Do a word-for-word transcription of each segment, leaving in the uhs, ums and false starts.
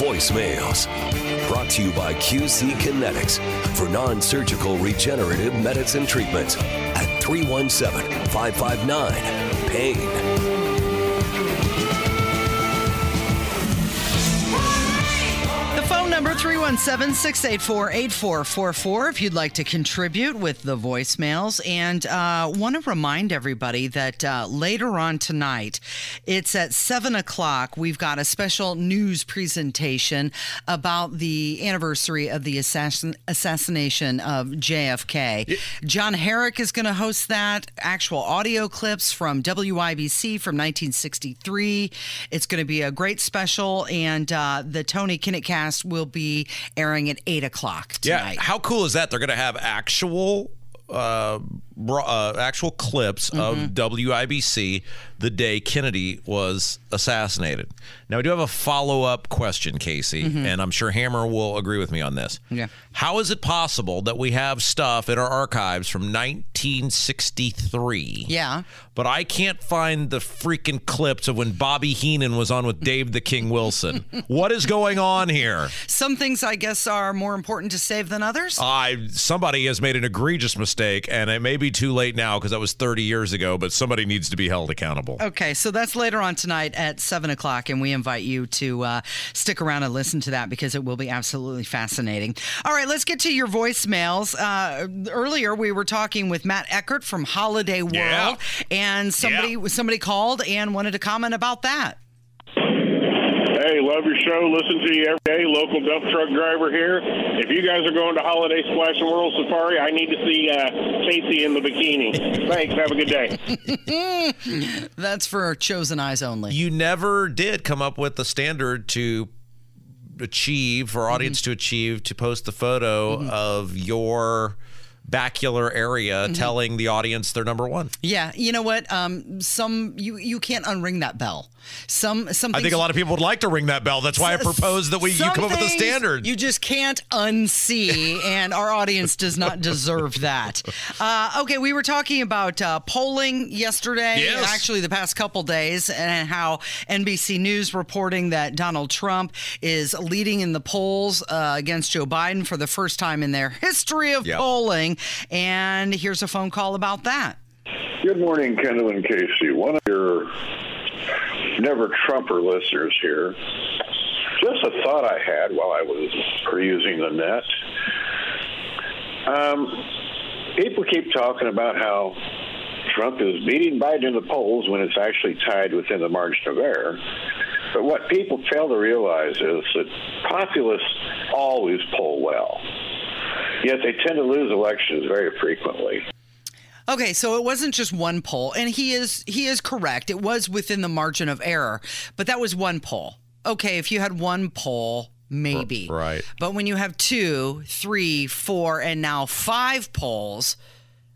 Voicemails, brought to you by Q C Kinetics for non-surgical regenerative medicine treatments at three one seven, five five nine, pain. Number three one seven, six eight four, eight four four four if you'd like to contribute with the voicemails. And I uh, want to remind everybody that uh, later on tonight, it's at seven o'clock, we've got a special news presentation about the anniversary of the assassin- assassination of J F K. It- John Herrick is going to host that. Actual audio clips from W I B C from nineteen sixty-three. It's going to be a great special, and uh, the Tony Kinnick cast will be airing at eight o'clock tonight. Yeah, how cool is that? They're going to have actual, uh, bro- uh, actual clips mm-hmm. of W I B C the day Kennedy was assassinated. Now, I do have a follow-up question, Casey, mm-hmm. and I'm sure Hammer will agree with me on this. Yeah, how is it possible that we have stuff in our archives from nineteen sixty-three? Yeah, but I can't find the freaking clips of when Bobby Heenan was on with Dave the King Wilson. What is going on here? Some things, I guess, are more important to save than others. I somebody has made an egregious mistake, and it may be too late now because that was thirty years ago. But somebody needs to be held accountable. Okay, so that's later on tonight at seven o'clock, and we invite you to uh, stick around and listen to that because it will be absolutely fascinating. All right, let's get to your voicemails. Uh, earlier, we were talking with Matt Eckert from Holiday World, yeah. and somebody yeah. somebody called and wanted to comment about that. Hey, love your show. Listen to you every day. Local dump truck driver here. If you guys are going to Holiday Splash and World Safari, I need to see uh, Casey in the bikini. Thanks. Have a good day. That's for chosen eyes only. You never did come up with the standard to achieve, for audience mm-hmm. to achieve, to post the photo mm-hmm. of your bacular area mm-hmm. telling the audience they're number one. Yeah, you know what? Um, some you, you can't unring that bell. Some some. I think a lot of people would like to ring that bell. That's why I propose that we you come up with a standard. You just can't unsee, and our audience does not deserve that. Uh, okay, we were talking about uh, polling yesterday, yes. actually the past couple days, and how N B C News reporting that Donald Trump is leading in the polls uh, against Joe Biden for the first time in their history of yep. polling. And here's a phone call about that. Good morning, Kendall and Casey. One of your never Trumper listeners here. Just a thought I had while I was perusing the net. Um, people keep talking about how Trump is beating Biden in the polls when it's actually tied within the margin of error. But what people fail to realize is that populists always poll well. Yet they tend to lose elections very frequently. Okay, so it wasn't just one poll, and he is he is correct. It was within the margin of error, but that was one poll. Okay, if you had one poll, maybe. Right. But when you have two, three, four, and now five polls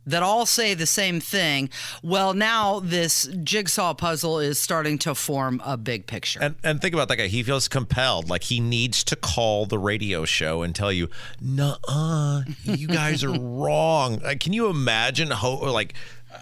that all say the same thing, well, now this jigsaw puzzle is starting to form a big picture. And, and think about that guy. He feels compelled. Like, he needs to call the radio show and tell you, nuh-uh, you guys are wrong. Like, can you imagine how, like...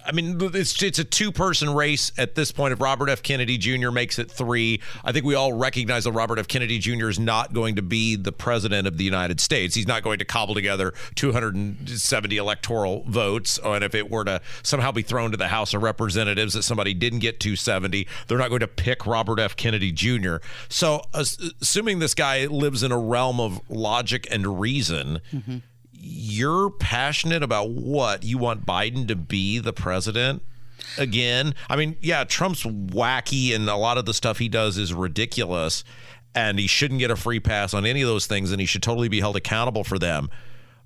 I mean, it's it's a two-person race at this point. If Robert F. Kennedy Junior makes it three, I think we all recognize that Robert F. Kennedy Junior is not going to be the president of the United States. He's not going to cobble together two hundred seventy electoral votes. And if it were to somehow be thrown to the House of Representatives that somebody didn't get two seventy, they're not going to pick Robert F. Kennedy Junior So assuming this guy lives in a realm of logic and reason, mm-hmm. you're passionate about what? You want Biden to be the president again? I mean, yeah, Trump's wacky, and a lot of the stuff he does is ridiculous, and he shouldn't get a free pass on any of those things, and he should totally be held accountable for them.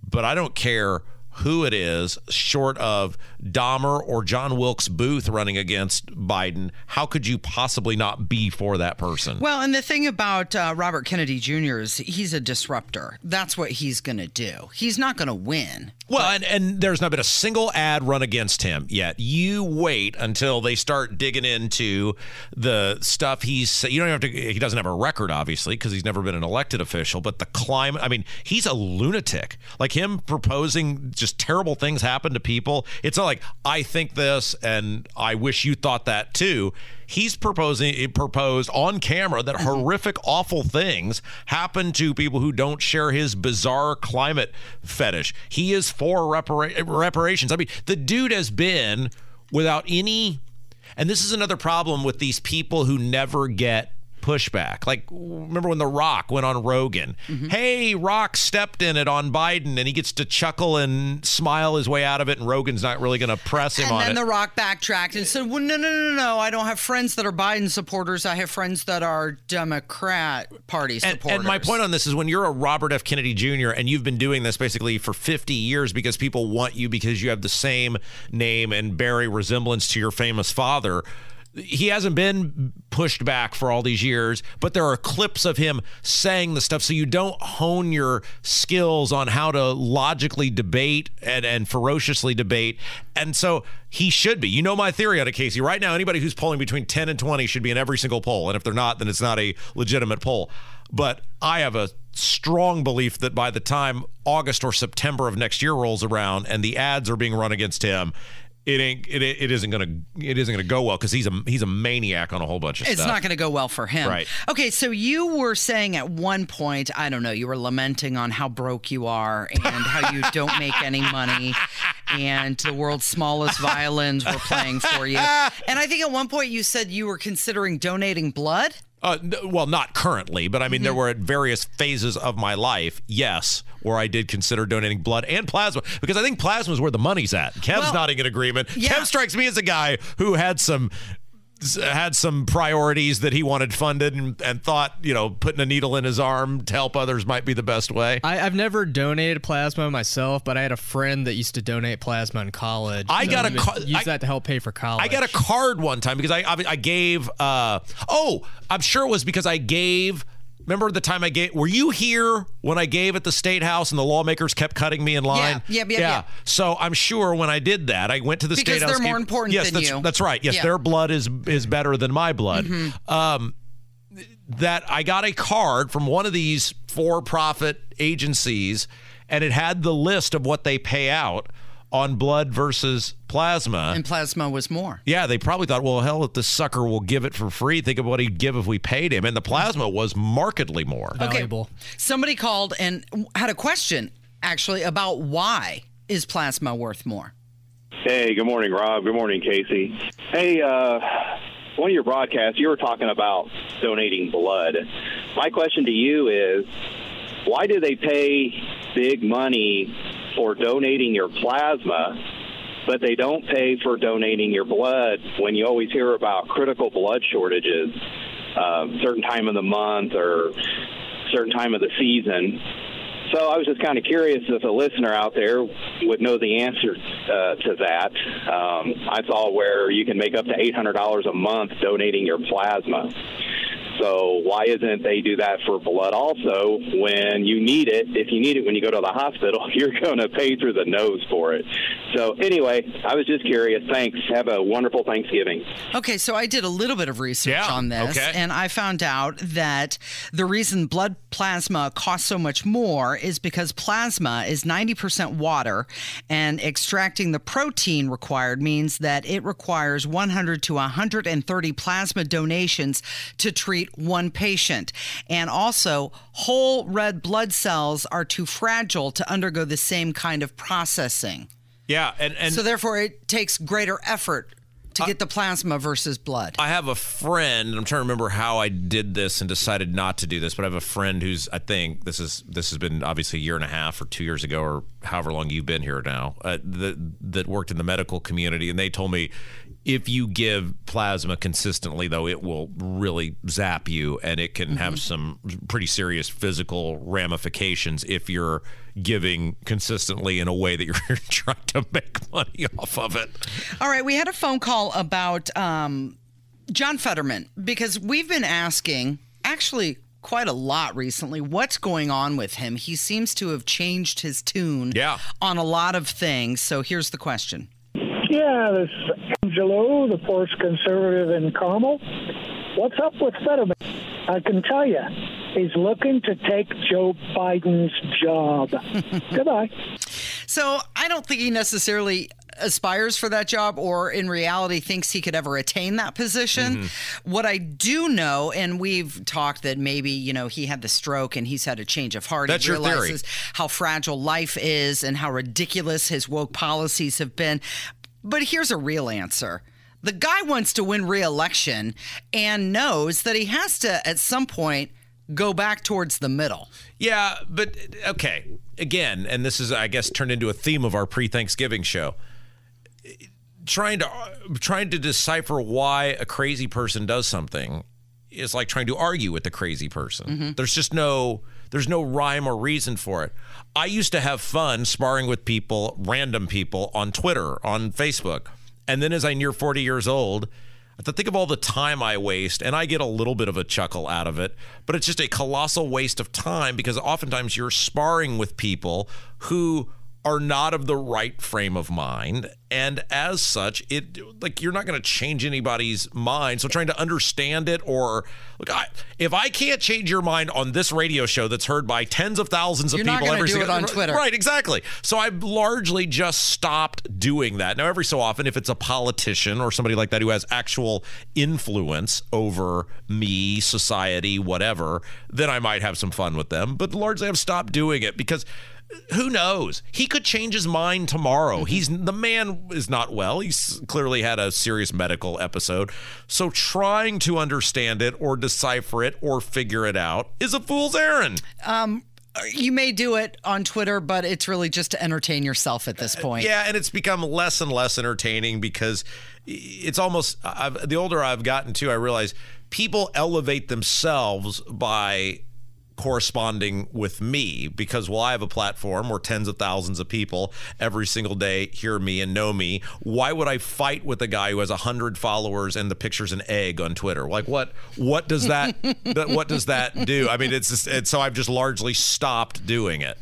But I don't care who it is, short of Dahmer or John Wilkes Booth running against Biden, how could you possibly not be for that person? Well, and the thing about uh, Robert Kennedy Junior is he's a disruptor. That's what he's going to do. He's not going to win. Well, and, and there's not been a single ad run against him yet. You wait until they start digging into the stuff he's... You don't have to... He doesn't have a record, obviously, because he's never been an elected official, but the climate... I mean, he's a lunatic. Like, him proposing just terrible things happen to people. It's not like, I think this, and I wish you thought that, too. He's proposing... He proposed on camera that horrific, awful things happen to people who don't share his bizarre climate fetish. He is for repara- reparations. I mean, the dude has been without any, and this is another problem with these people who never get pushback. Like, remember when The Rock went on Rogan? Mm-hmm. Hey, Rock stepped in it on Biden, and he gets to chuckle and smile his way out of it, and Rogan's not really going to press him and on it. And then The Rock backtracked and said, well, no, no, no, no, I don't have friends that are Biden supporters. I have friends that are Democrat Party supporters. And, and my point on this is when you're a Robert F. Kennedy Junior and you've been doing this basically for fifty years because people want you because you have the same name and bear a resemblance to your famous father, he hasn't been pushed back for all these years, but there are clips of him saying the stuff, so you don't hone your skills on how to logically debate and, and ferociously debate. And so he should be. You know my theory on it, Casey. Right now, anybody who's polling between ten and twenty should be in every single poll, and if they're not, then it's not a legitimate poll. But I have a strong belief that by the time August or September of next year rolls around and the ads are being run against him, It ain't. It, it isn't gonna. It isn't gonna go well because he's a he's a maniac on a whole bunch of it's stuff. It's not gonna go well for him. Right. Okay. So you were saying at one point, I don't know, you were lamenting on how broke you are and how you don't make any money, and the world's smallest violins were playing for you. And I think at one point you said you were considering donating blood. Uh, well, not currently, but I mean, mm-hmm. there were at various phases of my life, yes, where I did consider donating blood and plasma, because I think plasma is where the money's at. Kev's well, nodding in agreement. Yeah. Kev strikes me as a guy who had some had some priorities that he wanted funded and, and thought, you know, putting a needle in his arm to help others might be the best way. I, I've never donated plasma myself, but I had a friend that used to donate plasma in college. I so got a ca- use I, that to help pay for college. I got a card one time because I I, I gave. Uh, oh, I'm sure it was because I gave. Remember the time I gave? Were you here when I gave at the State House and the lawmakers kept cutting me in line? Yeah, yeah, yeah. yeah. yeah. So I'm sure when I did that, I went to the because State House. Because they're more gave, important yes, than that's, you. That's right. Yes, yeah. Their blood is is better than my blood. Mm-hmm. Um, that I got a card from one of these for-profit agencies, and it had the list of what they pay out on blood versus plasma. And plasma was more. Yeah, they probably thought, well, hell, if this sucker will give it for free, think of what he'd give if we paid him. And the plasma was markedly more. Valuable. Okay. Somebody called and had a question, actually, about why is plasma worth more? Hey, good morning, Rob. Good morning, Casey. Hey, uh, one of your broadcasts, you were talking about donating blood. My question to you is, why do they pay big money for donating your plasma, but they don't pay for donating your blood when you always hear about critical blood shortages, uh, certain time of the month or certain time of the season? So I was just kind of curious if a listener out there would know the answer uh, to that. Um, I saw where you can make up to eight hundred dollars a month donating your plasma. So why isn't they do that for blood also when you need it? If you need it when you go to the hospital, you're going to pay through the nose for it. So anyway, I was just curious. Thanks. Have a wonderful Thanksgiving. Okay, so I did a little bit of research yeah, on this, okay. and I found out that the reason blood plasma costs so much more is because plasma is ninety percent water, and extracting the protein required means that it requires one hundred to one hundred thirty plasma donations to treat one patient. And also, whole red blood cells are too fragile to undergo the same kind of processing. Yeah. And, and so therefore, it takes greater effort to I, get the plasma versus blood. I have a friend, and I'm trying to remember how I did this and decided not to do this, but I have a friend who's, I think, this is this has been obviously a year and a half or two years ago or however long you've been here now, uh, that, that worked in the medical community, and they told me, If you give plasma consistently, though, it will really zap you, and it can mm-hmm. have some pretty serious physical ramifications if you're giving consistently in a way that you're trying to make money off of it. All right. We had a phone call about um, John Fetterman, because we've been asking, actually, quite a lot recently, what's going on with him. He seems to have changed his tune yeah. on a lot of things. So here's the question. Yeah, this Angelo, the force conservative in Carmel. What's up with Fetterman? I can tell you, he's looking to take Joe Biden's job. Goodbye. So I don't think he necessarily aspires for that job, or in reality thinks he could ever attain that position. Mm-hmm. What I do know, and we've talked that maybe, you know, he had the stroke and he's had a change of heart. That's he realizes your theory. How fragile life is and how ridiculous his woke policies have been. But here's a real answer. The guy wants to win re-election and knows that he has to, at some point, go back towards the middle. Yeah, but, okay, again, and this is, I guess, turned into a theme of our pre-Thanksgiving show. Trying to trying to decipher why a crazy person does something is like trying to argue with the crazy person. Mm-hmm. There's just no... There's no rhyme or reason for it. I used to have fun sparring with people, random people, on Twitter, on Facebook. And then as I near forty years old, I have to think of all the time I waste, and I get a little bit of a chuckle out of it, but it's just a colossal waste of time, because oftentimes you're sparring with people who are not of the right frame of mind, and as such, it like you're not going to change anybody's mind. So trying to understand it, or look, I, if I can't change your mind on this radio show that's heard by tens of thousands of you're people not every do single it on Twitter, right? Exactly. So I've largely just stopped doing that. Now, every so often, if it's a politician or somebody like that who has actual influence over me, society, whatever, then I might have some fun with them. But largely, I've stopped doing it because. Who knows? He could change his mind tomorrow. He's the man is not well. He's clearly had a serious medical episode. So trying to understand it or decipher it or figure it out is a fool's errand. Um, you may do it on Twitter, but it's really just to entertain yourself at this point. Uh, yeah, and it's become less and less entertaining because it's almost I've, the older I've gotten to, I realize people elevate themselves by corresponding with me, because while I have a platform where tens of thousands of people every single day hear me and know me, why would I fight with a guy who has a hundred followers and the picture's an egg on Twitter? Like what what does that what does that do? I mean, it's just, it's so I've just largely stopped doing it.